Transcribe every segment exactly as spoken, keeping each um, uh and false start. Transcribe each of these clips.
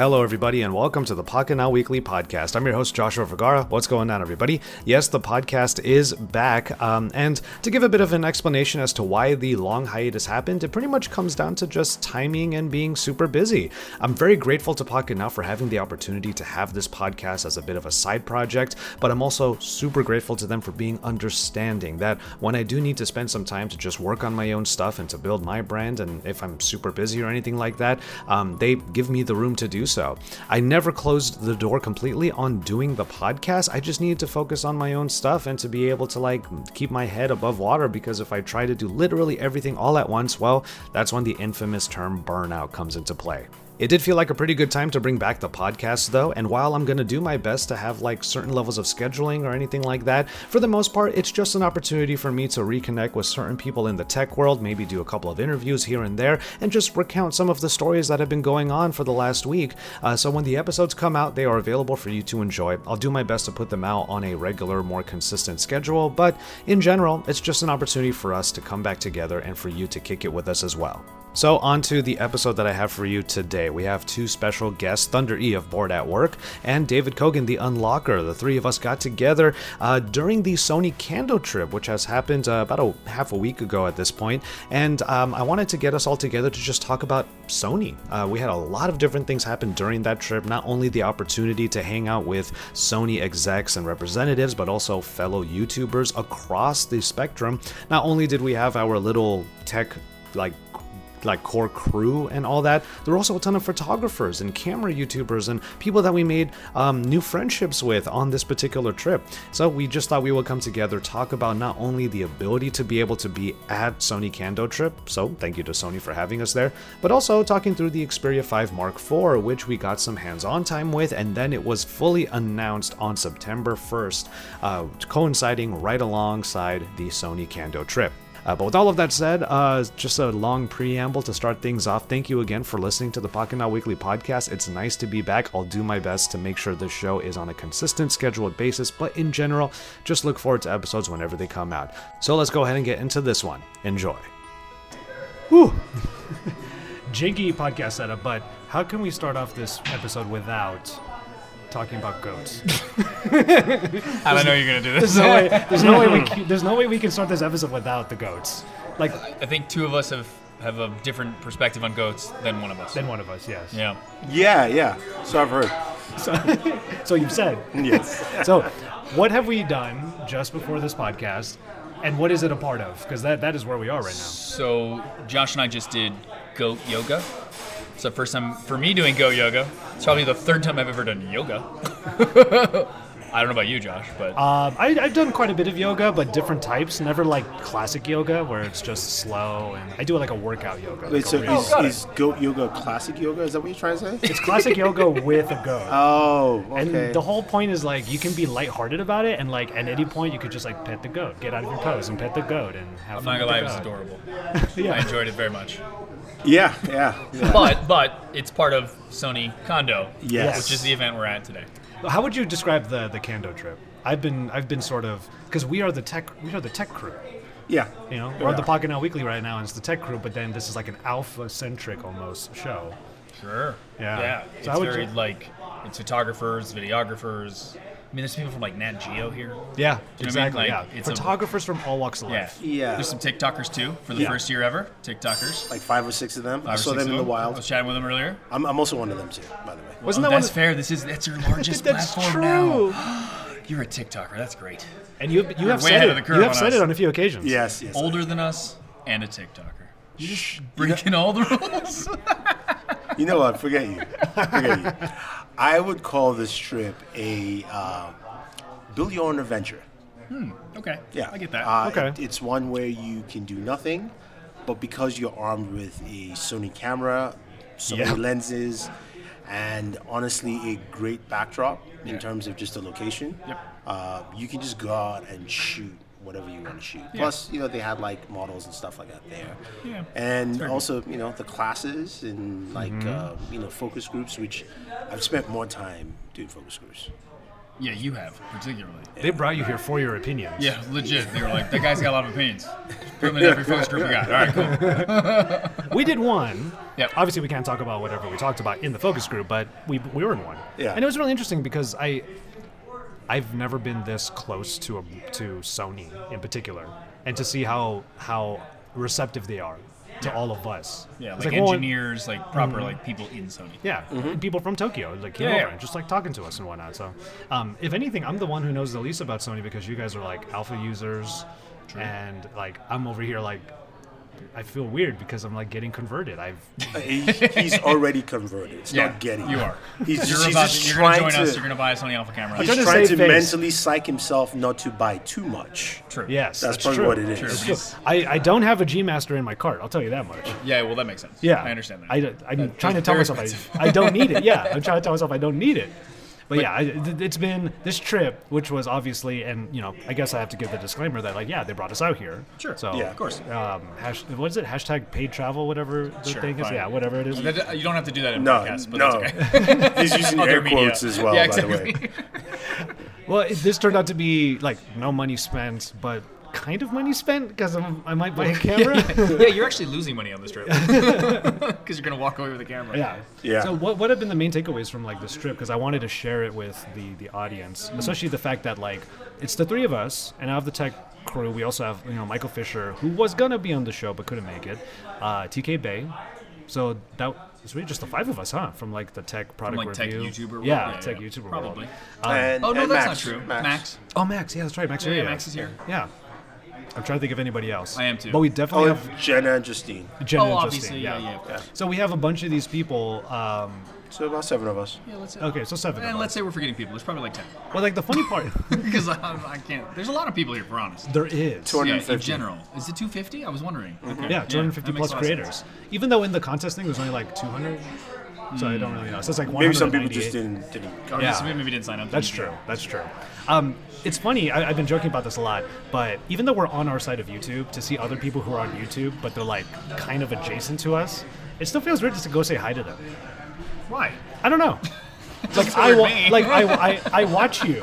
Hello, everybody, and welcome to the Pocketnow Weekly Podcast. I'm your host, Joshua Vergara. What's going on, everybody? Yes, the podcast is back, um, and to give a bit of an explanation as to why the long hiatus happened, it pretty much comes down to just timing and being super busy. I'm very grateful to Pocketnow for having the opportunity to have this podcast as a bit of a side project, but I'm also super grateful to them for being understanding that when I do need to spend some time to just work on my own stuff and to build my brand, and if I'm super busy or anything like that, um, they give me the room to do so. I never closed the door completely on doing the podcast. I just needed to focus on my own stuff and to be able to like keep my head above water, because if I try to do literally everything all at once, well, that's when the infamous term burnout comes into play. It did feel like a pretty good time to bring back the podcast though, and while I'm gonna do my best to have like certain levels of scheduling or anything like that, for the most part, it's just an opportunity for me to reconnect with certain people in the tech world, maybe do a couple of interviews here and there, and just recount some of the stories that have been going on for the last week. Uh, so when the episodes come out, they are available for you to enjoy. I'll do my best to put them out on a regular, more consistent schedule, but in general, it's just an opportunity for us to come back together and for you to kick it with us as well. So on to the episode that I have for you today. We have two special guests, Thunder E of Bored at Work and David Kogan, the Unlocker. The three of us got together uh, during the Sony Kando trip, which has happened uh, about a half a week ago at this point. And um, I wanted to get us all together to just talk about Sony. Uh, we had a lot of different things happen during that trip, not only the opportunity to hang out with Sony execs and representatives, but also fellow YouTubers across the spectrum. Not only did we have our little tech, like, like core crew and all that, there were also a ton of photographers and camera YouTubers and people that we made um, new friendships with on this particular trip. So we just thought we would come together, talk about not only the ability to be able to be at Sony Kando trip, so thank you to Sony for having us there, but also talking through the Xperia five Mark four, which we got some hands-on time with, and then it was fully announced on September first, uh, coinciding right alongside the Sony Kando trip. Uh, but with all of that said, uh, just a long preamble to start things off. Thank you again for listening to the Pocketnow Weekly Podcast. It's nice to be back. I'll do my best to make sure this show is on a consistent, scheduled basis. But in general, just look forward to episodes whenever they come out. So let's go ahead and get into this one. Enjoy. Whew. Janky podcast setup, but how can we start off this episode without talking about goats? I don't know you're gonna do this. There's no way. There's no way we. Can, there's no way we can start this episode without the goats. Like, I think two of us have, have a different perspective on goats than one of us. Than one of us, yes. Yeah. Yeah, yeah. So I've heard. So, so you've said. Yes. So, what have we done just before this podcast, and what is it a part of? Because that that is where we are right now. So Josh and I just did goat yoga. It's the first time for me doing goat yoga. It's probably the third time I've ever done yoga. I don't know about you, Josh, but um, I, I've done quite a bit of yoga, but different types. Never like classic yoga where it's just slow. And I do like a workout yoga. Wait, like so is, oh, is goat yoga classic yoga? Is that what you're trying to say? It's classic yoga with a goat. Oh, okay. And the whole point is like you can be lighthearted about it, and like at any point you could just like pet the goat, get out of your pose, and pet the goat, and have I'm fun not gonna lie, it was adorable. Yeah. I enjoyed it very much. Yeah, yeah, yeah. But but it's part of Sony Kando, yes, which is the event we're at today. How would you describe the the Kando trip? I've been I've been sort of, because we are the tech we are the tech crew. Yeah, you know, we're on the Pocketnow Weekly right now, and it's the tech crew. But then this is like an alpha centric almost show. Sure. Yeah. Yeah. So it's how would very you... like it's photographers, videographers. I mean, there's people from like Nat Geo here. Yeah, you know exactly. I mean? Like, yeah, it's photographers a, from all walks of life. Yeah. yeah, there's some TikTokers too for the yeah. first year ever. TikTokers, like five or six of them. Five I saw them in the wild. I was chatting with them earlier. I'm, I'm also one of them too, by the way. Well, Wasn't oh, that that's one of, fair? This is that's your largest that's platform true. now. You're a TikToker. That's great. And you you You're have said it. You have said us. it on a few occasions. Yes, yes. Older than us and a TikToker. Shh, breaking all the rules. You know what? Forget you. Forget you. I would call this trip a uh, build your own adventure. Hmm. Okay. Yeah, I get that. Uh, okay. It, it's one where you can do nothing, but because you're armed with a Sony camera, Sony yeah. lenses, and honestly a great backdrop in yeah. terms of just the location, yep. uh, you can just go out and shoot whatever you want to shoot. Yeah. Plus, you know, they had like models and stuff like that there. Yeah. And also, you know, the classes and like, mm-hmm. uh, you know, focus groups, which I've spent more time doing focus groups. Yeah, you have, particularly. They brought you here for your opinions. Yeah, legit. They were like, that guy's got a lot of opinions. Put him in every focus group we got. All right, cool. We did one. Yeah. Obviously, we can't talk about whatever we talked about in the focus group, but we we were in one. Yeah. And it was really interesting because I, I've never been this close to a, to Sony in particular, and to see how how receptive they are to yeah. all of us. Yeah, like, like engineers, well, like proper mm-hmm. like people in Sony. Yeah, mm-hmm. people from Tokyo like came yeah, over yeah. and just like talking to us and whatnot. So, um, if anything, I'm the one who knows the least about Sony because you guys are like alpha users, True. and like I'm over here like I feel weird because I'm like getting converted. I've he, he's already converted. It's yeah, not getting. You are. He's you're just, about he's to, you're trying gonna join to, us. You're gonna buy us on the alpha camera. He's trying to, trying to mentally psych himself not to buy too much. True. Yes, that's, that's probably true. what it is. True. I, I don't have a G Master in my cart. I'll tell you that much. Yeah, well that makes sense. Yeah, I understand that. I, I'm that, trying to tell myself I, I don't need it. Yeah, I'm trying to tell myself I don't need it. But, but yeah, I, th- it's been this trip, which was obviously, and you know, I guess I have to give the disclaimer that like, yeah, they brought us out here. Sure. So yeah, of course. Um, hash, what is it? Hashtag paid travel, whatever the sure, thing fine. is. Yeah, whatever it is. You don't have to do that in no, podcast, but no. That's okay. He's using air quotes as well, yeah, exactly. by the way. Well, it, this turned out to be like no money spent, but kind of money spent because I might buy a camera. yeah, yeah. yeah, you're actually losing money on this trip because you're gonna walk away with a camera. Yeah, yeah. So what what have been the main takeaways from like this trip? Because I wanted to share it with the the audience, especially the fact that like it's the three of us, and out of the tech crew, we also have you know Michael Fisher, who was gonna be on the show but couldn't make it, uh, T K Bay. So that it's really just the five of us, huh? From like the tech product review. From like review. tech YouTuber world. Yeah, yeah tech yeah, YouTuber probably. world. Probably. Um, and, oh no, and that's Max, not true. Max. Max. Oh, Max. Yeah, that's right. Max. Yeah, yeah Max is here. Yeah. I'm trying to think of anybody else. I am too. But we definitely oh, have Jenna and Justine. Jenna oh, and Justine. Yeah. Yeah, yeah, yeah. So we have a bunch of these people. Um, so about seven of us. Yeah, let's say. Okay, so seven. And of let's us. say we're forgetting people. There's probably like ten. Well, like the funny part, because I, I can't. There's a lot of people here, if we're honest. There is. two hundred fifty. Yeah, in general, is it two hundred fifty? I was wondering. Mm-hmm. Okay. Yeah, two hundred fifty yeah, plus creators. Even though in the contest thing, there's only like two hundred. So I don't really know. So it's like maybe some people just didn't didn't. Yeah, some people maybe didn't sign up. That's true. That's true. Um, it's funny. I, I've been joking about this a lot, but even though we're on our side of YouTube, to see other people who are on YouTube, but they're like kind of adjacent to us, it still feels weird just to go say hi to them. Why? I don't know. like I wa- like I, I I watch you,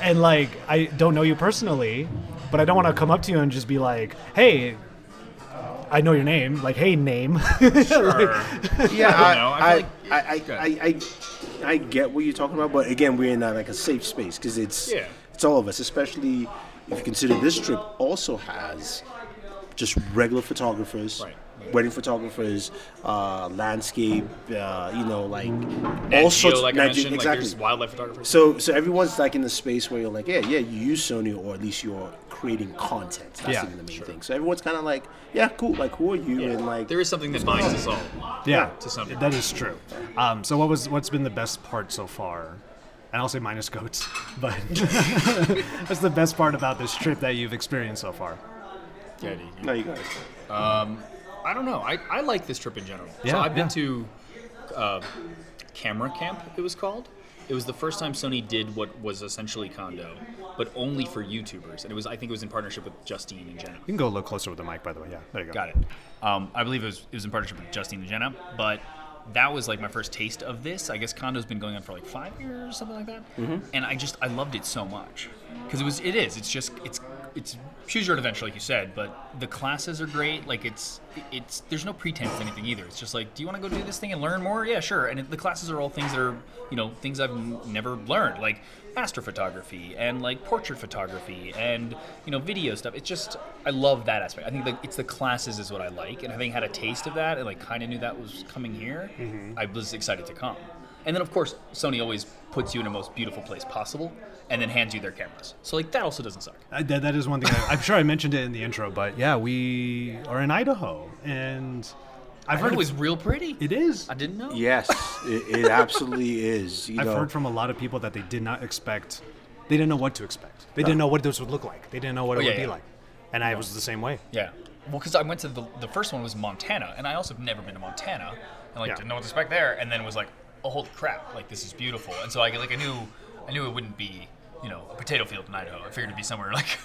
and like I don't know you personally, but I don't want to come up to you and just be like, hey. I know your name. Like, hey, name. Sure. like, yeah, I, I, I, like, I, I, I, I get what you're talking about, but again, we're in a, like a safe space because it's yeah. it's all of us. Especially if you consider this trip also has just regular photographers, right. wedding photographers, uh, landscape, uh, you know, like Nat all Geo, sorts. Like Nat I mentioned, exactly. Like there's wildlife photographers. So, so everyone's like in the space where you're like, yeah, yeah, you use Sony, or at least you're creating content. That's yeah, even the main sure. thing. So everyone's kind of like, yeah, cool. Like, who are you? Yeah. And like, there is something that binds us all. Yeah, to something. That is true. Um, so what was what's been the best part so far? And I'll say minus goats, but what's the best part about this trip that you've experienced so far? Yeah, you, you, no, you got it. Um, I don't know. I, I like this trip in general. Yeah, so I've been yeah. to uh, Camera Camp, it was called. It was the first time Sony did what was essentially Kando, but only for YouTubers. And it was I think it was in partnership with Justine and Jenna. You can go a little closer with the mic, by the way. Yeah, there you go. Got it. Um, I believe it was, it was in partnership with Justine and Jenna, but that was like my first taste of this. I guess Kando's been going on for like five years or something like that. Mm-hmm. And I just, I loved it so much. Because it was, it is, it's just, it's It's choose your adventure, like you said, but the classes are great. Like it's, it's there's no pretense to anything either. It's just like, do you want to go do this thing and learn more? Yeah, sure. And it, the classes are all things that are, you know, things I've n- never learned, like astrophotography and like portrait photography and you know video stuff. It's just I love that aspect. I think the, it's the classes is what I like, and having had a taste of that and like kind of knew that was coming here, mm-hmm. I was excited to come. And then of course Sony always puts you in the most beautiful place possible, and then hands you their cameras. So like that also doesn't suck. I, that, that is one thing. I, I'm sure I mentioned it in the intro, but yeah, we are in Idaho, and I've I heard it was real pretty. It is. I didn't know. Yes, it, it absolutely is. You I've know. heard from a lot of people that they did not expect. They didn't know what to expect. They no. didn't know what this would look like. They didn't know what oh, it yeah, would yeah. be like. And I no. was the same way. Yeah. Well, because I went to the the first one was Montana, and I also have never been to Montana, and like yeah. didn't know what to expect there, and then was like. Oh, holy crap, like this is beautiful. And so I like I knew I knew it wouldn't be, you know, a potato field in Idaho. I figured it'd be somewhere like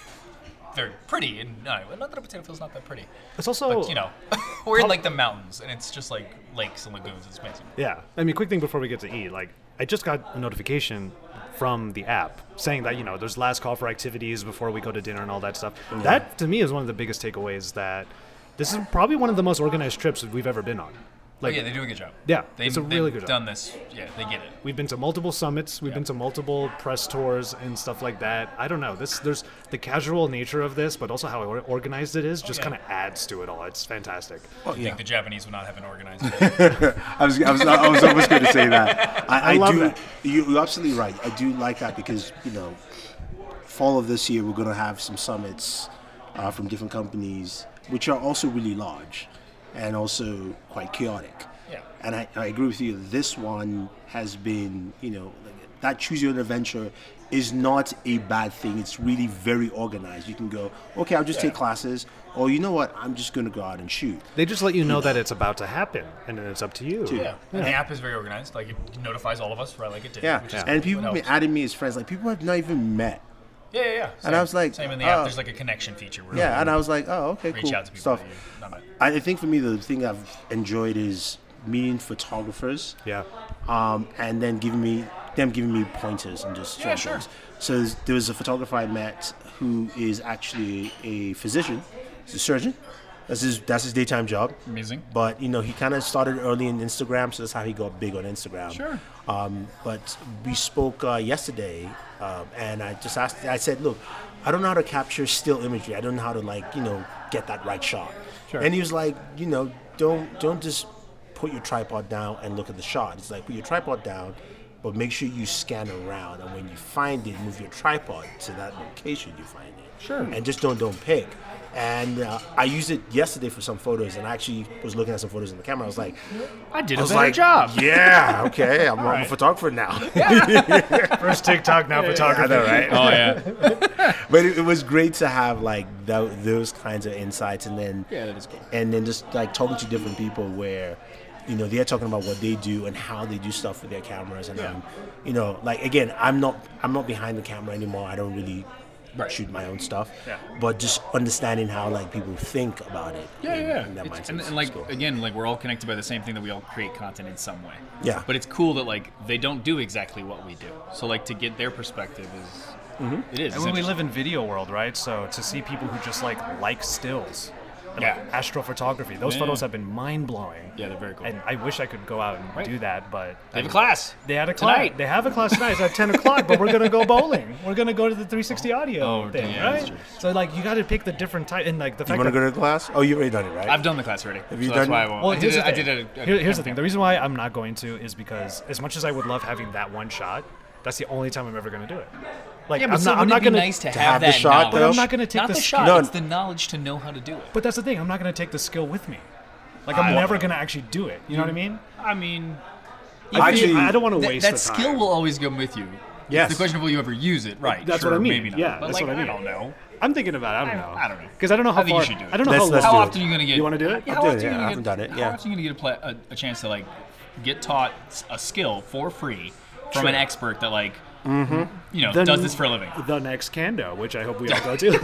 very pretty and no, not that a potato field's not that pretty. It's also but, you know we're in like the mountains and it's just like lakes and lagoons and space. Yeah. I mean quick thing before we get to E, like I just got a notification from the app saying that, you know, there's last call for activities before we go to dinner and all that stuff. Yeah. That, to me, is one of the biggest takeaways, that this is probably one of the most organized trips we've ever been on. Like, oh, yeah, they do a good job. Yeah, they, it's a really good job. They've done this. Yeah, they get it. We've been to multiple summits. We've yeah. been to multiple press tours and stuff like that. I don't know. This, there's the casual nature of this, but also how organized it is just oh, yeah. kind of adds to it all. It's fantastic. Well, yeah. I think the Japanese would not have an organized trip. I was I was, I was almost going to say that. I, I, I love do, that. You're absolutely right. I do like that because, you know, fall of this year, we're going to have some summits uh, from different companies, which are also really large. And also quite chaotic. Yeah. And I, I agree with you. This one has been, you know, that choose your own adventure is not a bad thing. It's really very organized. You can go, okay, I'll just yeah. take classes, or you know what, I'm just going to go out and shoot. They just let you know yeah. that it's about to happen, and then it's up to you. Yeah. yeah. And the app is very organized. Like, it notifies all of us, right? Like it did. Yeah. Which yeah. Is and people have been adding me as friends. Like, people I've not even met. Yeah, yeah, yeah. Same, and I was like, same in the app. Uh, There's like a connection feature. Where yeah, and I was like, oh, okay, reach cool. Reach out to people. Stuff. I think for me, the thing I've enjoyed is meeting photographers. Yeah. Um, and then giving me them giving me pointers and just yeah, sure. things. So there was a photographer I met who is actually a physician, he's a surgeon. That's his that's his daytime job. Amazing. But you know, he kind of started early in Instagram, so that's how he got big on Instagram. Sure. Um, but we spoke uh, yesterday, um, and I just asked. I said, "Look, I don't know how to capture still imagery. I don't know how to like you know get that right shot." Sure. And he was like, "You know, don't don't just put your tripod down and look at the shot. It's like put your tripod down, but make sure you scan around, and when you find it, move your tripod to that location you find it. Sure. And just don't don't pick." And uh, I used it yesterday for some photos, and I actually was looking at some photos in the camera. I was like, I did a I was better like, job. Yeah, okay, I'm, I'm right. a photographer now. Yeah. First TikTok, now yeah, photographer. I know, right? Oh, yeah. But it, it was great to have, like, that, those kinds of insights. And then, yeah, that is cool. And then just, like, talking to different people where, you know, they're talking about what they do and how they do stuff with their cameras. And, yeah. um, you know, like, again, I'm not, I'm not behind the camera anymore. I don't really... Right. Shoot my own stuff, yeah. but just understanding how like people think about it. Yeah, and, yeah. And, that mindset and, and like cool. again, like we're all connected by the same thing that we all create content in some way. Yeah. But it's cool that like they don't do exactly what we do, so like to get their perspective is mm-hmm. it is. And when we live in video world, right? So to see people who just like like stills, and, yeah, like, astrophotography. Those yeah. photos have been mind blowing. Yeah, they're very cool. And I wish I could go out and right. do that, but they have I mean, a class. They had a class. Tonight. They have a class tonight. It's at ten o'clock, but we're gonna go bowling. We're gonna go to the three sixty audio oh, thing, yeah, right? So like, you got to pick the different type. And like the fact you want to go to the class? Oh, you've already done it, right? I've done the class already. Have you so done? That's why I won't. Well, I here's, did the, thing. I did a, a, Here, here's the thing. The reason why I'm not going to is because as much as I would love having that one shot, that's the only time I'm ever gonna do it. Like, yeah, but I'm so not, I'm not going nice to, to have, have that the shot, but I'm not going to take not the, the shot. No. It's the knowledge to know how to do it. But that's the thing. I'm not going to take the skill with me. Like, I'm I never going to actually do it. You know what I mean? I mean, actually, I don't want to th- waste. That the skill time. Will always come with you. Yes. It's the question of will you ever use it? Right. That's sure, what I mean. Maybe not. Yeah. But that's like, what I mean. I don't know. I'm thinking about. It. I don't know. I don't know. Because I don't know how I think far. You should do it. I don't know let's, how, let's how often you're going to get. You want to do it? I'll do it. I haven't done it. How often are you going to get a chance to like get taught a skill for free from an expert that like. Mm-hmm. You know, the, does this for a living. The next Kando, which I hope we all go to.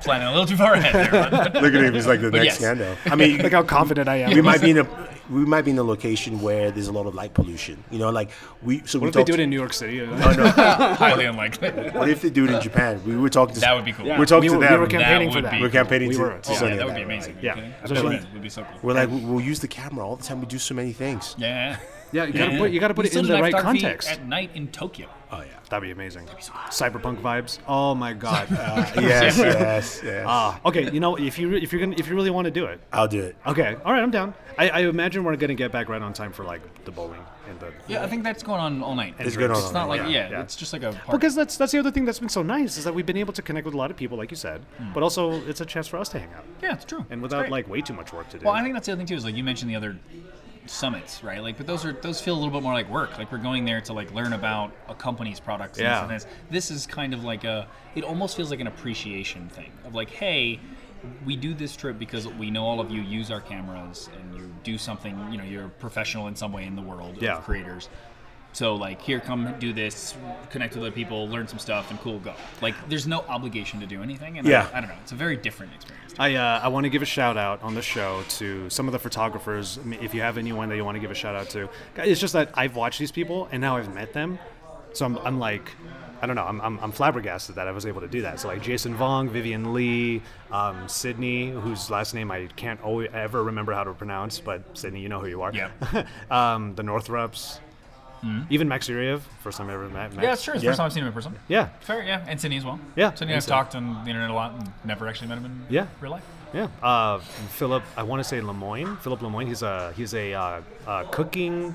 Planning a little too far ahead there. But. Look at him, he's like the but next yes. Kando. I mean, look how confident I am. We might be in a we might be in a location where there's a lot of light pollution. You know, like we. So what we if they do it in New York City? No, no, highly unlikely. What if they do it in Japan? We were talking to. That would be cool. Yeah. We're talking we were, to them. We were campaigning that for that. We're campaigning we were, to. Oh, yeah, that, that would be amazing. Right? Yeah, especially yeah. would be so cool. We're like we'll use the camera all the time. We do so many things. Yeah. Yeah, you yeah, gotta yeah. put you gotta put we it in the right context. At night in Tokyo. Oh yeah, that'd be amazing. That'd be so awesome. Cyberpunk vibes. Oh my god. Uh, yes, yes, yes. Ah, uh, okay. You know, if you re- if you're gonna if you really want to do it, I'll do it. Okay, all right, I'm down. I, I imagine we're gonna get back right on time for like the bowling and the. Yeah, yeah. I think that's going on all night. It's going on. It's all not night. Like yeah, yeah, yeah, it's just like a. Party. Because that's that's the other thing that's been so nice is that we've been able to connect with a lot of people, like you said, mm. but also it's a chance for us to hang out. Yeah, it's true. And without like way too much work to do. Well, I think that's the other thing too is like you mentioned the other. Summits, right? Like, but those are those feel a little bit more like work. Like we're going there to like learn about a company's products. And yeah. This, and this. This is kind of like a. It almost feels like an appreciation thing of like, hey, we do this trip because we know all of you use our cameras and you do something. You know, you're a professional in some way in the world yeah. of creators. So like, here, come do this, connect with other people, learn some stuff, and cool, go. Like, there's no obligation to do anything. And yeah. I, I don't know. It's a very different experience. I uh, I want to give a shout out on the show to some of the photographers. I mean, if you have anyone that you want to give a shout out to, it's just that I've watched these people and now I've met them, so I'm I'm like, I don't know. I'm I'm, I'm flabbergasted that I was able to do that. So like Jason Vong, Vivian Lee, um, Sydney, whose last name I can't always, ever remember how to pronounce, but Sydney, you know who you are. Yeah. um, the Northrups. Mm-hmm. Even Max Yuryev, first time I ever met Max. Yeah, sure. It's the yeah. first time I've seen him in person. Yeah. Fair, yeah. And Sydney as well. Yeah. Sydney and I've Sydney. talked on the internet a lot and never actually met him in yeah. real life. Yeah. Uh, Philip, I want to say Lemoine. Philip Lemoine, he's a, he's a uh, uh, cooking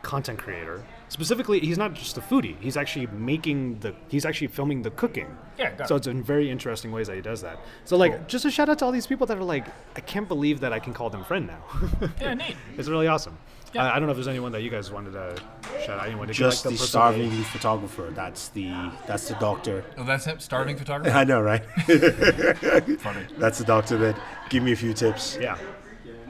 content creator. Specifically, he's not just a foodie. He's actually making the, he's actually filming the cooking. Yeah, got So it. It's in very interesting ways that he does that. So like, cool. just a shout out to all these people that are like, I can't believe that I can call them friend now. Yeah, neat. It's really awesome. Yeah. I don't know if there's anyone that you guys wanted to shout out. Anyone? Did Just you like the, the starving name? photographer. That's the that's the doctor. Oh, that's him. Starving photographer. I know, right? Funny. That's the doctor that give me a few tips. Yeah.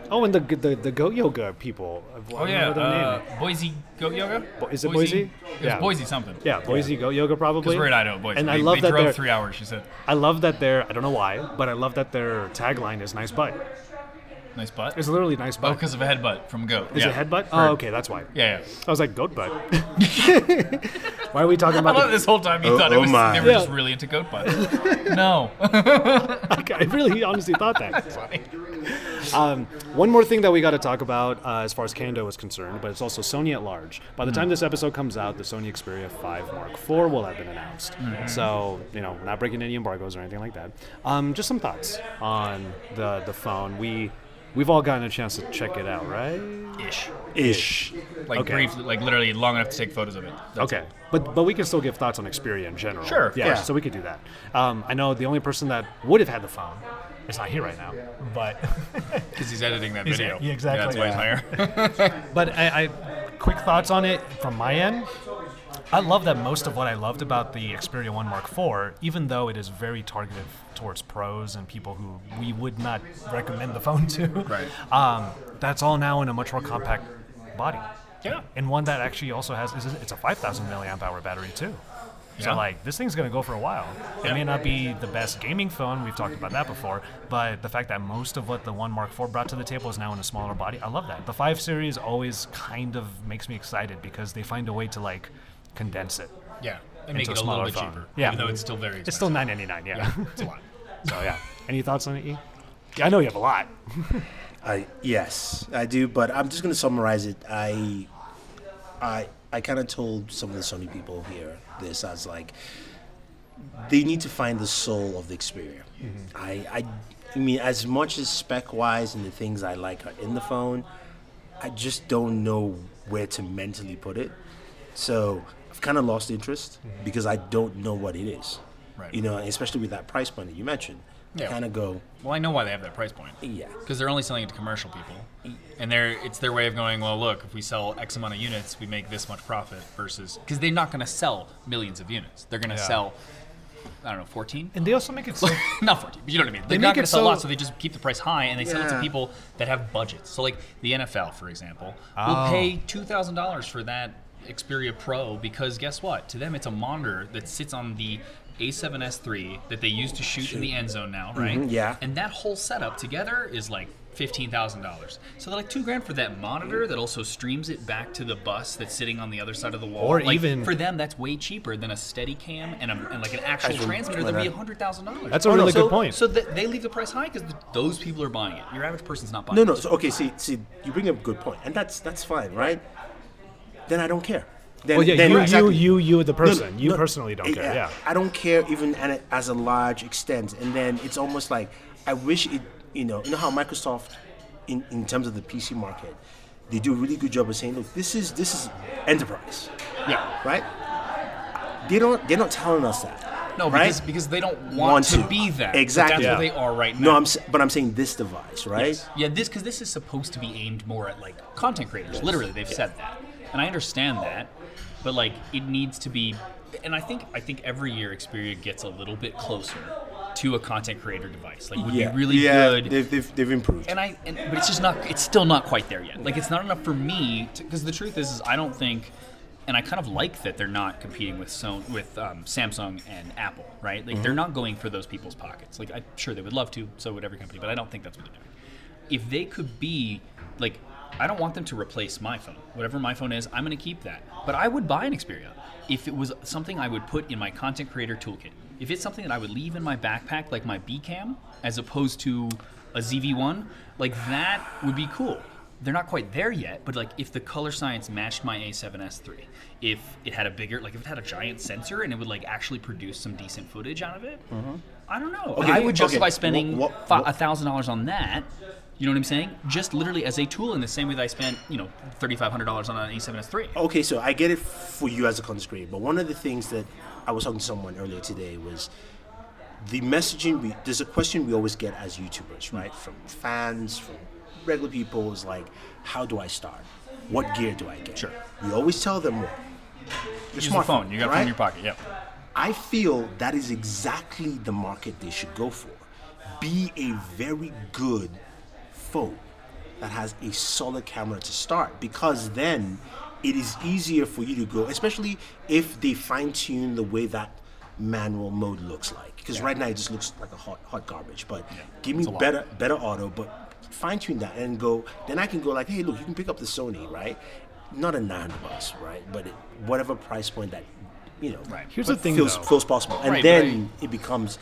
Oh, and the the, the goat yoga people. Oh yeah, uh, Boise goat yoga. Bo- is it Boise? Boise? It yeah, Boise something. Yeah, Boise yeah. goat yoga probably. Because we're in Idaho, Boise. And they, I love they that drove three hours. She said. I love that their. I don't know why, but I love that their tagline is "Nice butt." Nice butt? It's literally nice butt. Oh, because of a headbutt from a goat. Is yeah. it headbutt? Oh, okay, that's why. Yeah, yeah. I was like, goat butt. Why are we talking about I love the... this whole time you oh, thought oh it was, my. they were yeah. just really into goat butt. No. Okay, I really honestly thought that. That's funny. Um, one more thing that we got to talk about uh, as far as Kando is concerned, but it's also Sony at large. By the mm-hmm. time this episode comes out, the Sony Xperia five Mark four will have been announced. Mm-hmm. So, you know, we're not breaking any embargoes or anything like that. Um, just some thoughts on the, the phone. We... We've all gotten a chance to check it out, right? Ish. Ish. Like okay. briefly, like literally long enough to take photos of it. That's okay. It. But but we can still give thoughts on Xperia in general. Sure. Yeah, yeah. So we could do that. Um, I know the only person that would have had the phone is not here right now, but... Because he's editing that he's video. At, yeah, exactly. Yeah, that's why he's higher. But I, I, quick thoughts on it from my end. I love that most of what I loved about the Xperia one Mark four, even though it is very targeted towards pros and people who we would not recommend the phone to, right. um, that's all now in a much more compact body. Yeah. And one that actually also has, it's a five thousand milliamp hour battery too. So yeah. like, this thing's going to go for a while. It yeah. may not be the best gaming phone, we've talked about that before, but the fact that most of what the one Mark four brought to the table is now in a smaller body, I love that. The five series always kind of makes me excited because they find a way to like condense it. Yeah. And make it a little bit phone. cheaper. Yeah. Even though it's still very expensive. It's still nine ninety-nine, yeah. yeah. It's a lot. So yeah. Any thoughts on it, E? Yeah, I know you have a lot. I yes, I do, but I'm just gonna summarize it. I I I kinda told some of the Sony people here this as like they need to find the soul of the Xperia. Mm-hmm. I, I I mean as much as spec wise and the things I like are in the phone, I just don't know where to mentally put it. So I've kind of lost interest mm-hmm. because I don't know what it is, right. you know, especially with that price point that you mentioned. Yeah. Kind of go. Well, I know why they have that price point. Yeah, because they're only selling it to commercial people, and they're it's their way of going. Well, look, if we sell X amount of units, we make this much profit versus because they're not going to sell millions of units. They're going to yeah. sell. I don't know, fourteen? And they also make it so... not fourteen, but you know what I mean. They're they not going to sell so a lot, so they just keep the price high, and they yeah. sell it to people that have budgets. So, like, the N F L, for example, oh. will pay two thousand dollars for that Xperia Pro because guess what? To them, it's a monitor that sits on the A seven S three that they use to shoot, shoot in the end zone now, right? Mm-hmm, yeah. And that whole setup together is, like, fifteen thousand dollars. So they're like two grand for that monitor that also streams it back to the bus that's sitting on the other side of the wall. Or like even for them, that's way cheaper than a Steadicam and, a, and like an actual transmitter that'd be a hundred thousand dollars. That's a really oh, no. good so, point. So th- they leave the price high because th- those people are buying it. Your average person's not buying. No, it. No. So okay, see, see, you bring up a good point, and that's that's fine, right? Then I don't care. Then, well, yeah, then you, exactly. you, you, you, the person, no, no, you no, personally don't I, care. Yeah, I don't care even at, as a large extent, and then it's almost like I wish it. You know, you know how Microsoft, in, in terms of the P C market, they do a really good job of saying, "Look, this is this is enterprise." Yeah. Right. They don't. They're not telling us that. No, right? because because they don't want, want to. to be that. Exactly. That's yeah. what they are right now. No, I'm. But I'm saying this device, right? Yes. Yeah. This because this is supposed to be aimed more at like content creators. Yes. Literally, they've yes. said that, and I understand that, but like it needs to be. And I think I think every year Xperia gets a little bit closer to a content creator device, like would yeah. be really yeah, good. Yeah, they've, they've they've improved. And I, and, but it's just not. It's still not quite there yet. Like it's not enough for me because the truth is, is I don't think And I kind of like that they're not competing with so with um, Samsung and Apple, right? Like mm-hmm. they're not going for those people's pockets. Like I'm sure they would love to, so would every company, but I don't think that's what they're doing. If they could be like, I don't want them to replace my phone. Whatever my phone is, I'm going to keep that. But I would buy an Xperia if it was something I would put in my content creator toolkit. If it's something that I would leave in my backpack, like my B Cam, as opposed to a Z V one, like that would be cool. They're not quite there yet, but like if the color science matched my A seven S three, if it had a bigger, like if it had a giant sensor and it would like actually produce some decent footage out of it, mm-hmm. I don't know. Okay, I would justify okay. spending one thousand dollars on that. You know what I'm saying? Just literally as a tool in the same way that I spent, you know, thirty-five hundred dollars on an A seven S three. Okay, so I get it for you as a content creator, but one of the things that I was talking to someone earlier today was the messaging. We, there's a question we always get as YouTubers, right? From fans, from regular people is like, how do I start? What gear do I get? Sure. We always tell them, well, your Use smartphone, you got right? a phone in your pocket, yeah. I feel that is exactly the market they should go for. Be a very good phone that has a solid camera to start, because then it is easier for you to go, especially if they fine-tune the way that manual mode looks like. Because yeah. right now it just looks like a hot hot garbage, but yeah. give me better, better auto, but fine-tune that and go, then I can go like, hey, look, you can pick up the Sony, right? Not a nine hundred bucks, right? But it, whatever price point that, you know, right. Here's the thing, feels, feels possible. And right, then right. it becomes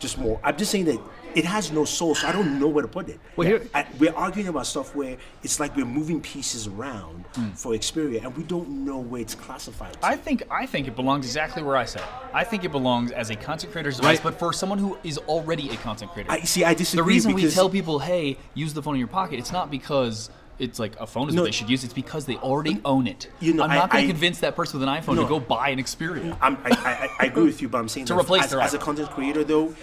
just more. I'm just saying that it has no soul, so I don't know where to put it. Well, here, I, we're arguing about stuff where it's like we're moving pieces around mm. for Xperia, and we don't know where it's classified to. I think I think it belongs exactly where I said it. I think it belongs as a content creator's device, right. but for someone who is already a content creator. I, see, I disagree. The reason we tell people, hey, use the phone in your pocket, it's not because it's like a phone is no, what they should use. It's because they already own it. You know, I'm not going to convince that person with an iPhone no, to go buy an Xperia. I'm, I, I, I agree with you, but I'm saying to replace as, their as a content creator, though,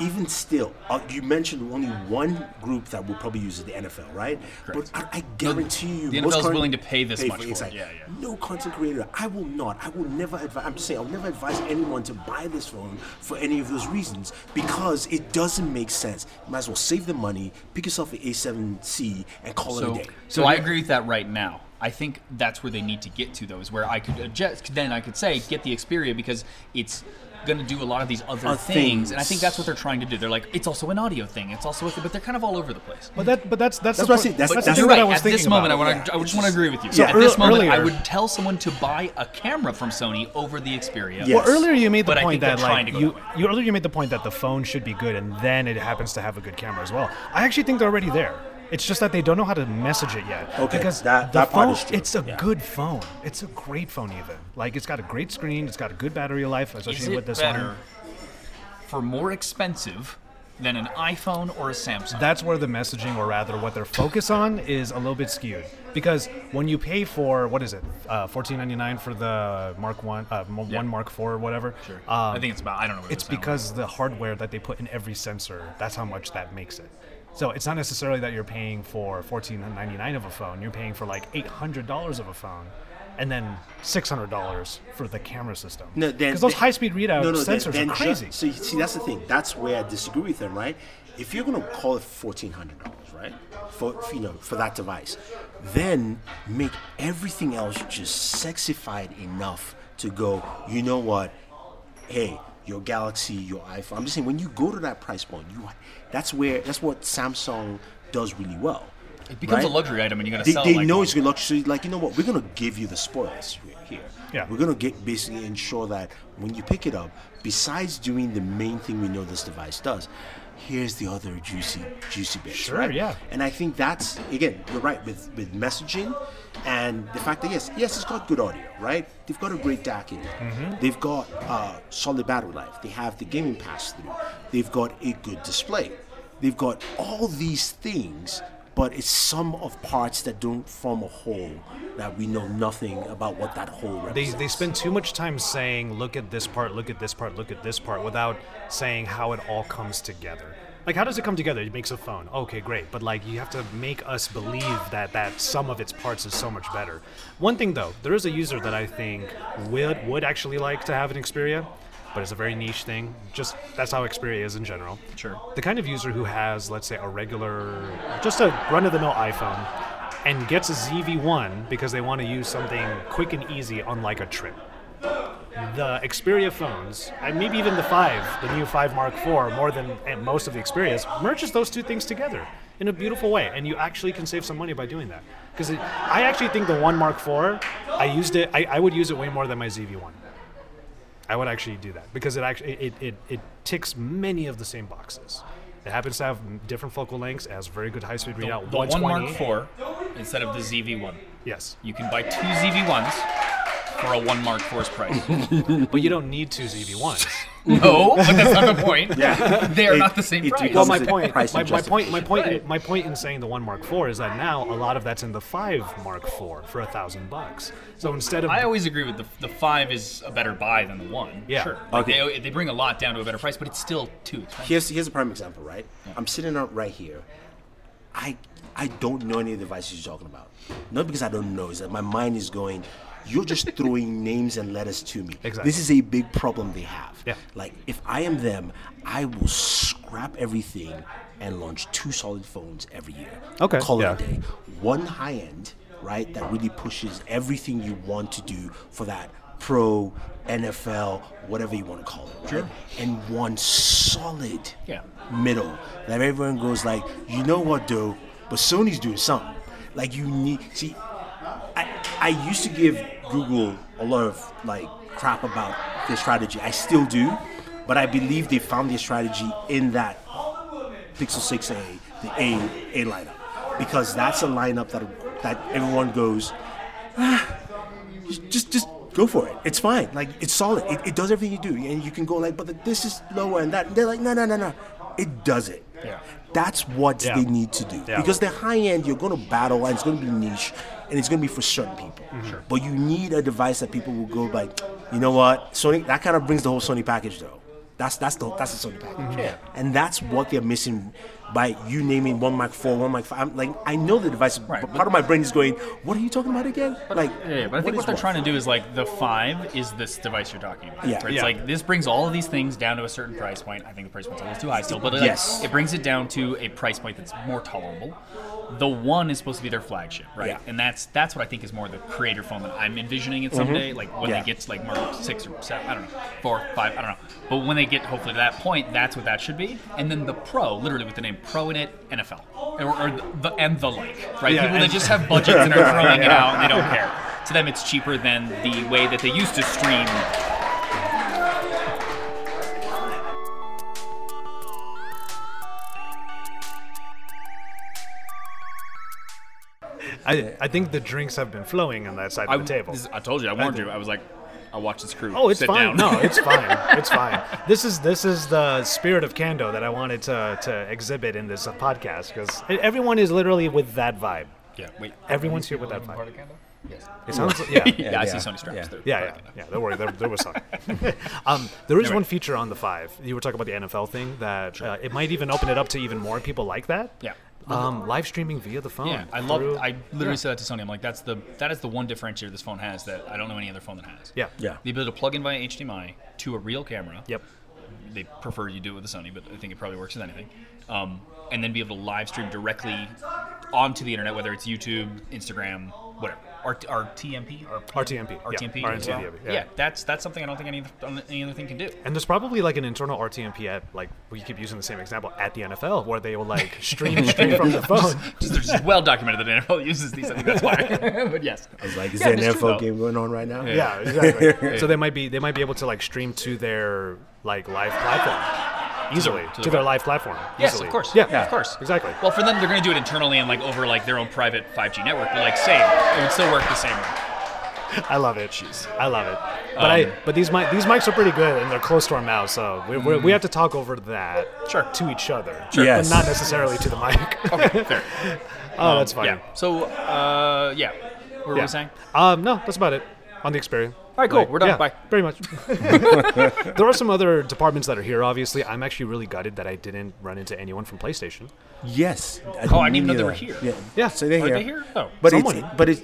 even still, uh, you mentioned only one group that will probably use it, the N F L, right? Correct. But I, I guarantee you, the N F L is willing to pay this pay much for, for exactly. it. Yeah, yeah. No content creator, I will not. I will never advise. I'm just saying, I'll never advise anyone to buy this phone for any of those reasons, because it doesn't make sense. You might as well save the money, pick yourself an A seven C, and call so, it a day. So, so I agree with that right now. I think that's where they need to get to, though, is where I could adjust. Then I could say, get the Xperia because it's going to do a lot of these other things. things, and I think that's what they're trying to do. They're like, it's also an audio thing. It's also, a th-. but they're kind of all over the place. But that, but that's that's, that's what I see. That's, that's, that's right. What I was At this moment, about. I want yeah. I just want to agree with you. Yeah. At this earlier. moment, I would tell someone to buy a camera from Sony over the Xperia. Yes. Well, earlier you made the but point that like you, that you earlier you made the point that the phone should be good, and then it happens to have a good camera as well. I actually think they're already there. It's just that they don't know how to message it yet. Okay, because that, that phone, part is true. It's a yeah. good phone. It's a great phone even. Like, it's got a great screen. It's got a good battery life, especially with this one. Is it better for more expensive than an iPhone or a Samsung? That's where the messaging, or rather what they're focused on, is a little bit skewed. Because when you pay for, what is it, uh, fourteen ninety-nine for the Mark one, uh, yeah. one Mark four or whatever. Sure. Um, I think it's about, I don't know what it's because the hardware that they put in every sensor, that's how much that makes it. So it's not necessarily that you're paying for fourteen ninety-nine of a phone. You're paying for like eight hundred dollars of a phone, and then six hundred dollars for the camera system. No, because those high-speed readout no, no, sensors then, then are crazy. Just, so you see, that's the thing. That's where I disagree with them, right? If you're going to call it fourteen hundred dollars, right, for, you know, for that device, then make everything else just sexified enough to go, you know what? Hey, your Galaxy, your iPhone. I'm just saying, when you go to that price point, you that's where that's what Samsung does really well. It becomes right? a luxury item, and you're gonna they, sell. They it like know one. It's a luxury. Like, you know what? We're gonna give you the spoils here. Yeah. We're gonna get basically ensure that when you pick it up, besides doing the main thing we know this device does, here's the other juicy, juicy bits. Sure. Right? Yeah. And I think that's again, you're right with with messaging, and the fact that yes, yes, it's got good audio, right? They've got a great D A C in it. Mm-hmm. They've got uh, solid battery life. They have the gaming pass through. They've got a good display. They've got all these things, but it's sum of parts that don't form a whole that we know nothing about what that whole represents. They, they spend too much time saying, look at this part, look at this part, look at this part, without saying how it all comes together. Like, how does it come together? It makes a phone. Okay, great. But, like, you have to make us believe that that sum of its parts is so much better. One thing, though, there is a user that I think would, would actually like to have an Xperia, but it's a very niche thing. Just, that's how Xperia is in general. Sure. The kind of user who has, let's say, a regular, just a run-of-the-mill iPhone, and gets a Z V one because they want to use something quick and easy on like a trip. The Xperia phones, and maybe even the five, the new five Mark four, more than most of the Xperias, merges those two things together in a beautiful way, and you actually can save some money by doing that. Because I actually think the one Mark four, I used it, I, I would use it way more than my Z V one. I would actually do that because it actually it, it, it ticks many of the same boxes. It happens to have different focal lengths, it has very good high-speed readout. The one Mark four instead of the Z V one. Yes. You can buy two Z V ones. For a one Mark four's price. But you don't need two Z V ones. No, but that's not the point. Yeah. They are it, not the same price. Well, my point, my, my point, my point, right. my point in saying the one Mark four is that now a lot of that's in the five Mark four for a thousand bucks. So instead of I always agree with the the five is a better buy than the one. Yeah. Sure. Okay. Like they, they bring a lot down to a better price, but it's still too expensive. Here's here's a prime example, right? Yeah. I'm sitting up right here. I I don't know any of the devices you're talking about. Not because I don't know. It's that my mind is going. You're just throwing names and letters to me. Exactly. This is a big problem they have. Yeah. Like, if I am them, I will scrap everything and launch two solid phones every year. Okay. Call yeah. it a day. One high-end, right, that really pushes everything you want to do for that pro, N F L, whatever you want to call it. Right? Sure. And one solid yeah. middle that everyone goes like, you know what, though, but Sony's doing something. Like, you need... See, I, I used to give... Google a lot of like crap about their strategy. I still do, but I believe they found their strategy in that Pixel six A, the A, A lineup, because that's a lineup that that everyone goes, ah, just just go for it. It's fine. Like it's solid. It, it does everything you do, and you can go like, but this is lower and that. And they're like, no, no, no, no. It does it. Yeah. That's what yeah. they need to do. Yeah. Because the high end, you're going to battle, and it's going to be niche, and it's going to be for certain people. Mm-hmm. Sure. But you need a device that people will go like, you know what, Sony. That kind of brings the whole Sony package, though. That's that's the that's the Sony package. Mm-hmm. Yeah. And that's what they're missing by you naming one Mark four, one Mark five. I'm like, I know the device, right, but part of my brain is going, what are you talking about again? But, like, yeah, but I think what they're what? trying to do is like the five is this device you're talking about. Yeah. Where it's yeah. like this brings all of these things down to a certain price point. I think the price point's almost too high still, but it, yes. like, it brings it down to a price point that's more tolerable. The one is supposed to be their flagship, right? Yeah. And that's that's what I think is more the creator phone that I'm envisioning it someday. Mm-hmm. Like when yeah. they get to like Mark six or seven, I don't know, four, five, I don't know. But when they get hopefully to that point, that's what that should be. And then the pro, literally with the name pro in it, N F L, or, or the and the like, right? Yeah, people that just have budgets and are throwing it out and they don't care. To them, it's cheaper than the way that they used to stream. I, I think the drinks have been flowing on that side I, of the table. This, I told you, I warned I you. I was like, I'll watch this crew. Oh, it's Sit fine. Down. No, it's fine. It's fine. This is this is the spirit of Kando that I wanted to to exhibit in this podcast because everyone is literally with that vibe. Yeah, wait. Everyone's here with that vibe. Part of Kando? Yes. It sounds. Like, yeah. yeah, yeah, yeah, I see Sony straps. Yeah, there. yeah, yeah. yeah don't worry, there, there was some. um, there is anyway. one feature on the five. You were talking about the N F L thing that sure. uh, it might even open it up to even more people like that. Yeah. Um, live streaming via the phone. Yeah, I love. Through, I literally yeah. said that to Sony. I'm like, that's the that is the one differentiator this phone has that I don't know any other phone that has. Yeah, yeah. The ability to plug in via H D M I to a real camera. Yep. They prefer you do it with a Sony, but I think it probably works with anything. Um, and then be able to live stream directly onto the internet, whether it's YouTube, Instagram, whatever. R T M P? R T M P. R T M P. Yeah. Well. yeah. yeah, that's that's something I don't think any other, any other thing can do. And there's probably like an internal R T M P app, like we keep using the same example, at the N F L, where they will like stream stream from the phone. Just, just, they're just well documented that N F L uses these. I think that's why. But yes. I was like, is yeah, there an N F L game going on right now? Yeah, yeah exactly. yeah. So they might be they might be able to like stream to their like live platform. Easily to, to, to their live platform. Yes, easily. of course. Yeah, yeah, of course. Exactly. Well, for them, they're going to do it internally and like over like their own private five G network. But like, same, it would still work the same way. I love it. Jeez. I love it. But um, I but these mic, these mics are pretty good and they're close to our mouth, so we mm-hmm. we have to talk over that. Sure. To each other. Sure. Yes. But not necessarily to the mic. Okay. Fair. Oh, um, that's fine. Yeah. So, uh, yeah. What were yeah. we saying? Um, no, that's about it on the Xperia. All right, cool. Like, We're done. Yeah, Bye. Pretty much. There are some other departments that are here, obviously. I'm actually really gutted that I didn't run into anyone from PlayStation. Yes. I oh, I didn't even know they were here. Yeah. yeah. So they're are here. Are they here? Oh. But, it's, but it's,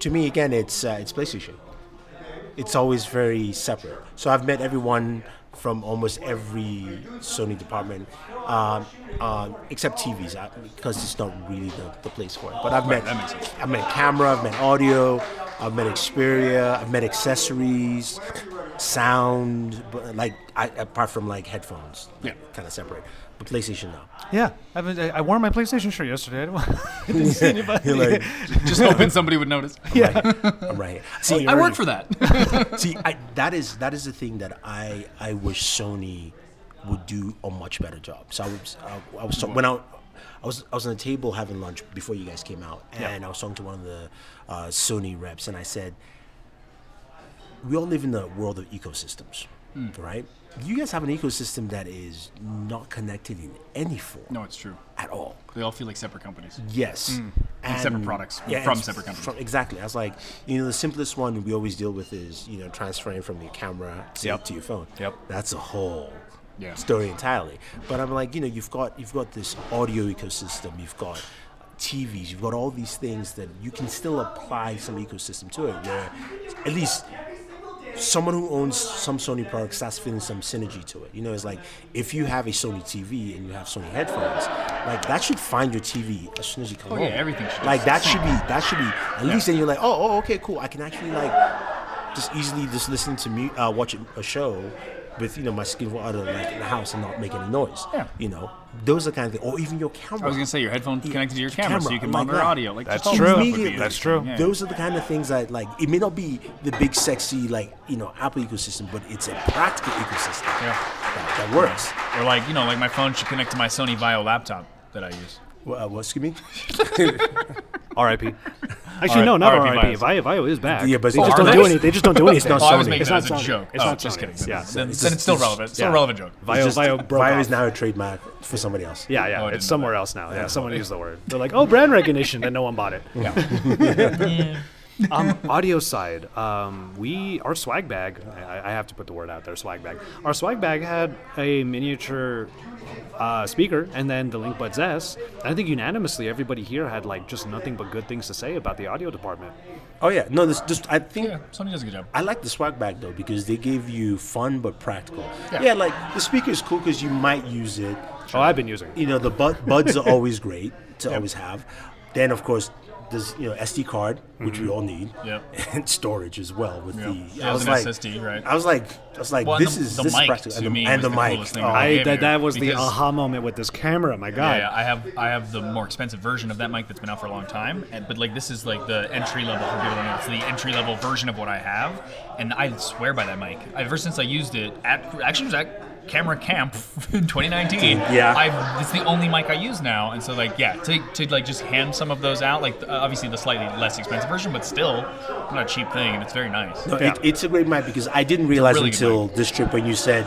to me, again, it's uh, it's PlayStation. it's always very separate. So I've met everyone from almost every Sony department, um, uh, except T Vs, I, because it's not really the, the place for it. But I've met, I've met camera, I've met audio, I've met Xperia, I've met accessories, sound, but like I, apart from like headphones, yeah, kind of separate. But PlayStation now. Yeah, I, was, I wore my PlayStation shirt yesterday. I didn't yeah. see anybody. Like, just hoping somebody would notice. I'm yeah, right. I'm right. See, oh, I work for that. See, I, that is that is the thing that I I wish Sony would do a much better job. So I was I, I was when I. I was I was on the table having lunch before you guys came out, and yeah. I was talking to one of the uh, Sony reps, and I said, "We all live in the world of ecosystems, mm. right? You guys have an ecosystem that is not connected in any form. No, it's true at all. They all feel like separate companies. Yes, mm. and, and separate products yeah, from separate companies. From, exactly. I was like, you know, the simplest one we always deal with is you know transferring from your camera yep. to your phone. Yep, that's a whole. Yeah. Story entirely, but I'm like, you know, you've got you've got this audio ecosystem, you've got T Vs, you've got all these things that you can still apply some ecosystem to it. Where at least someone who owns some Sony products starts feeling some synergy to it. You know, it's like if you have a Sony T V and you have Sony headphones, like that should find your T V as soon as you come home. Oh yeah, everything should. Like that should be that should be at yeah. least. Then you're like, oh, oh, okay, cool. I can actually like just easily just listen to me uh, watch a show. With you know my skillful other like in the house and not make any noise. Yeah. You know those are the kind of things, or even your camera. I was gonna say your headphones yeah. connected to your camera, camera so you can monitor like audio. Like that's true. That's true. Yeah. Those are the kind of things that like it may not be the big sexy like you know Apple ecosystem, but it's a practical ecosystem yeah. that, that works. Or like you know like my phone should connect to my Sony Vaio laptop that I use. Well, uh, what? Excuse me. R I P Actually, no, not R I P Vaio is back. Yeah, but they just don't do anything. They just don't do anything. It's not Sony. It's not a joke. It's not just kidding. Yeah, then it's still relevant. Still relevant joke. Vaio is now a trademark for somebody else. Yeah, yeah, it's somewhere else now. Yeah, someone used the word. They're like, oh, brand recognition, and no one bought it. Yeah. um, audio side, um, we our swag bag. I, I have to put the word out there. Swag bag. Our swag bag had a miniature uh, speaker, and then the Link Buds S. I think unanimously, everybody here had like just nothing but good things to say about the audio department. Oh yeah, no, this just I think yeah, Sony does a good job. I like the swag bag though because they give you fun but practical. Yeah, yeah like the speaker is cool because you might use it. Oh, I've been using it. You know the bud, buds are always great to yeah. always have. Then of course. This you know S D card which mm-hmm. we all need yep. and storage as well with yep. the yeah, I was like S S D, right? I was like I was like well, this the, is the this mic is practical. And the, and the, the mic oh, I, that, that was the aha moment with this camera my god yeah, yeah I have I have the more expensive version of that mic that's been out for a long time and, but like this is like the entry level for people to know it's the entry level version of what I have and I swear by that mic ever since I used it at actually at Camera Camp in twenty nineteen. Yeah, I've, it's the only mic I use now, and so like yeah, to, to like just hand some of those out, like uh, obviously the slightly less expensive version, but still not a cheap thing, and it's very nice. No, yeah. it, it's a great mic because I didn't realize really until this trip when you said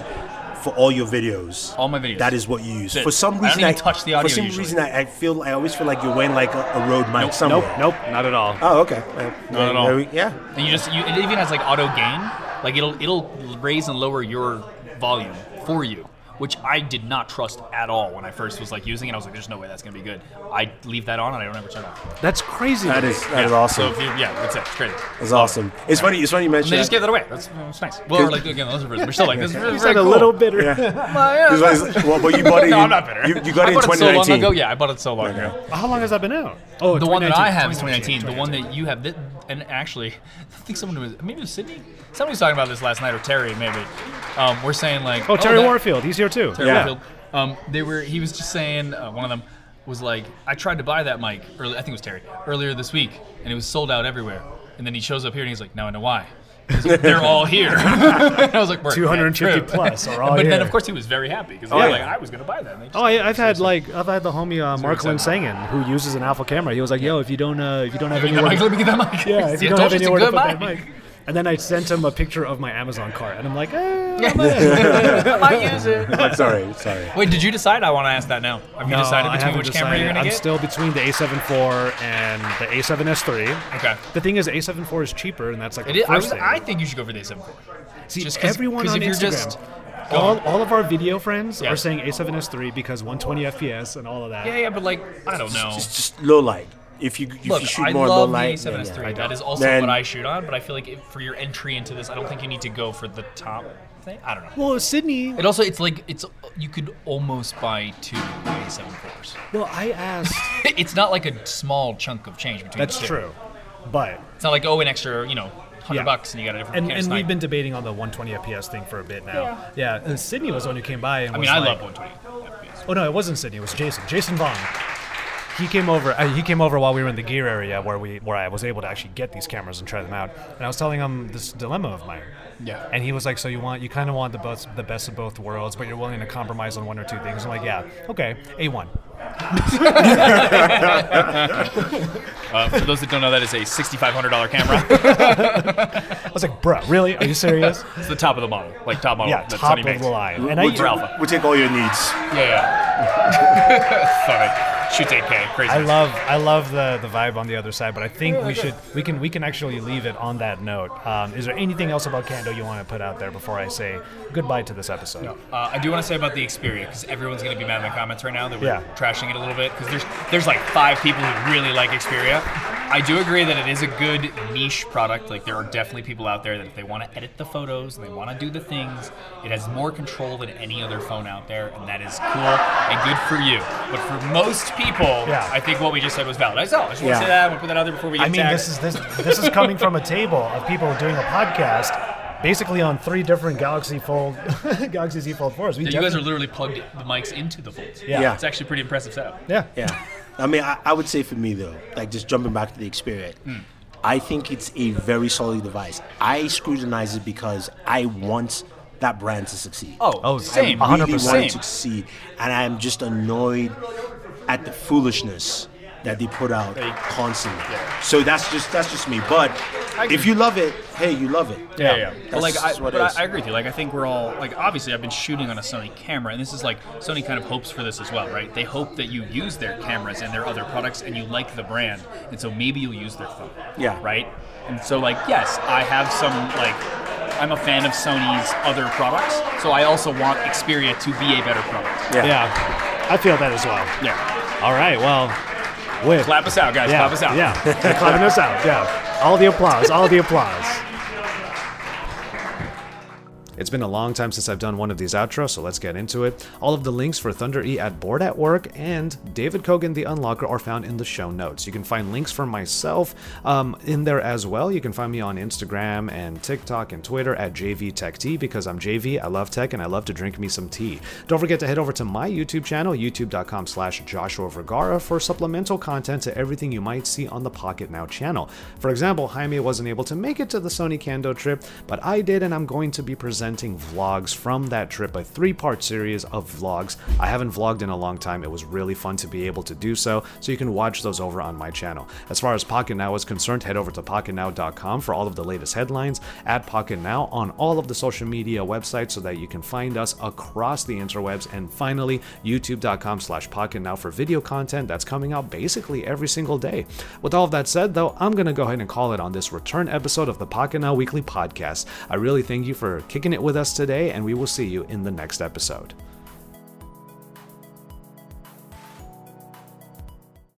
for all your videos, all my videos, that is what you use. It. For some reason, I, I touch the audio. For some usually. reason, I, I feel I always feel like you're wearing like a, a Rode mic nope, somewhere. Nope, nope, not at all. Oh, okay, uh, not then, at all. We, yeah, and you just you, it even has like auto gain, like it'll it'll raise and lower your volume. For you, which I did not trust at all when I first was like using it. I was like, "There's no way that's gonna be good." I leave that on and I don't ever turn it off. That's crazy. That is that yeah. is awesome. So if you, yeah, that's it. It's crazy. That's awesome. It's funny. It's funny you mentioned. They just gave that away. That's, that's nice. Well, like again, those are we're still like this. Is you sound cool. a little bitter. Yeah. Well, but you bought it. No, I'm not bitter. You, you got I it in twenty nineteen. So long ago. Yeah, I bought it so long okay. ago. How long has that been out? Oh, the one that I have is twenty nineteen. The one that you have, this, and actually, I think someone was maybe it was Sydney. Somebody was talking about this last night, or Terry maybe. Um, we're saying like, oh, Terry Warfield. He's here too. Terry yeah. Warfield. Um, they were. He was just saying. Uh, one of them was like, I tried to buy that mic. Early, I think it was Terry earlier this week, and it was sold out everywhere. And then he shows up here, and he's like, now I know why. Like, they're all here. And I was like, two hundred fifty plus are all but here. But then, of course, he was very happy because oh, yeah. like, I was going to buy that. And they just oh, yeah, I've had like I've had the homie uh, Mark Lynn Sangen who uses an Alpha camera. He was like, yo, if you don't uh, if you don't have anywhere, mic, let me get that mic. Yeah, if you don't have anywhere to put that mic. And then I sent him a picture of my Amazon cart, and I'm like, eh, I might use it. I'm sorry, sorry. Wait, did you decide? I want to ask that now. Have you no, decided between which decided. camera you're going to get? I'm still between the A seven four and the A seven S three. Okay. The thing is, the A seven four is cheaper, and that's like it the is, first I, was, thing. I think you should go for the A seven four. See, just everyone on if you're Instagram, just, all, all of our video friends yeah. are saying A seven S three because one twenty F P S and all of that. Yeah, yeah, but like, I don't know. Just, just low light. if you, if Look, you shoot I more low light. I love the A seven S three. That is also then, what I shoot on, but I feel like if, for your entry into this, I don't think you need to go for the top thing. I don't know. Well, Sydney. It also, it's like, it's you could almost buy two A seven fours. Well, I asked. It's not like a small chunk of change between That's the two. True. But it's not like, oh, an extra, you know. Hundred yeah. bucks and you got a different. And, kind of and we've been debating on the one twenty F P S thing for a bit now. Yeah, yeah. And Sydney was the one who came by. And I was mean, I like, love one twenty F P S. Oh no, it wasn't Sydney. It was Jason. Jason Vong. He came over. Uh, he came over while we were in the gear area where we where I was able to actually get these cameras and try them out. And I was telling him this dilemma of mine. Yeah. And he was like, "So you want you kind of want the best the best of both worlds, but you're willing to compromise on one or two things." I'm like, "Yeah, okay, A one." Uh, for those that don't know, that is a sixty-five hundred dollars camera. I was like, bro, really? Are you serious? It's the top of the model. Like, top model. Yeah, that top Sony of makes. The line. And we'll, I, we'll take all your needs. Yeah, yeah. Sorry. Shoot eight K, crazy. I love, I love the, the vibe on the other side, but I think we should, we can, we can actually leave it on that note. Um, is there anything else about Kando you want to put out there before I say goodbye to this episode? No. Uh, I do want to say about the Xperia because everyone's going to be mad in the comments right now that we're yeah. trashing it a little bit because there's, there's like five people who really like Xperia. I do agree that it is a good niche product. Like there are definitely people out there that if they want to edit the photos and they want to do the things, it has more control than any other phone out there, and that is cool and good for you. But for most people. People, yeah. I think what we just said was valid. I just want to yeah. say that. We'll put that out there before we get I mean, tagged. this is this this is coming from a table of people doing a podcast, basically on three different Galaxy Fold, Galaxy Z Fold fours. We yeah, you guys are literally plugged the mics into the Folds. Yeah, yeah. It's actually pretty impressive setup. Yeah, yeah. I mean, I, I would say for me though, like just jumping back to the Xperia, mm. I think it's a very solid device. I scrutinize it because I want that brand to succeed. Oh, oh, same, one hundred percent. I really want it to succeed, and I am just annoyed at the foolishness that they put out constantly. Yeah. So that's just that's just me. But if you love it, hey, you love it. Yeah, yeah. yeah. Well, like, I, but I, I agree with you. Like, I think we're all like, obviously, I've been shooting on a Sony camera, and this is like Sony kind of hopes for this as well, right? They hope that you use their cameras and their other products, and you like the brand, and so maybe you'll use their phone. Yeah. Right. And so, like, yes, I have some like. I'm a fan of Sony's other products, so I also want Xperia to be a better product. Yeah, yeah. I feel that as well. Yeah. All right. Well, with clap us out, guys. Yeah, clap us out. Yeah. They're clapping us out. Yeah. All the applause. All the applause. It's been a long time since I've done one of these outros, so let's get into it. All of the links for Thunder E at Bored at Work and David Kogan, the Unlocker, are found in the show notes. You can find links for myself um, in there as well. You can find me on Instagram and TikTok and Twitter at J V Tech Tea because I'm J V, I love tech, and I love to drink me some tea. Don't forget to head over to my YouTube channel, youtube.com slash Joshua Vergara, for supplemental content to everything you might see on the Pocket Now channel. For example, Jaime wasn't able to make it to the Sony Kando trip, but I did, and I'm going to be presenting vlogs from that trip, a three-part series of vlogs. I haven't vlogged in a long time. It was really fun to be able to do so, so you can watch those over on my channel. As far as Pocket Now is concerned, head over to pocket now dot com for all of the latest headlines, at Pocket Now on all of the social media websites so that you can find us across the interwebs, and finally, youtube.com slash pocketnow for video content that's coming out basically every single day. With all of that said, though, I'm going to go ahead and call it on this return episode of the Pocket Now Weekly Podcast. I really thank you for kicking it with us today, and we will see you in the next episode.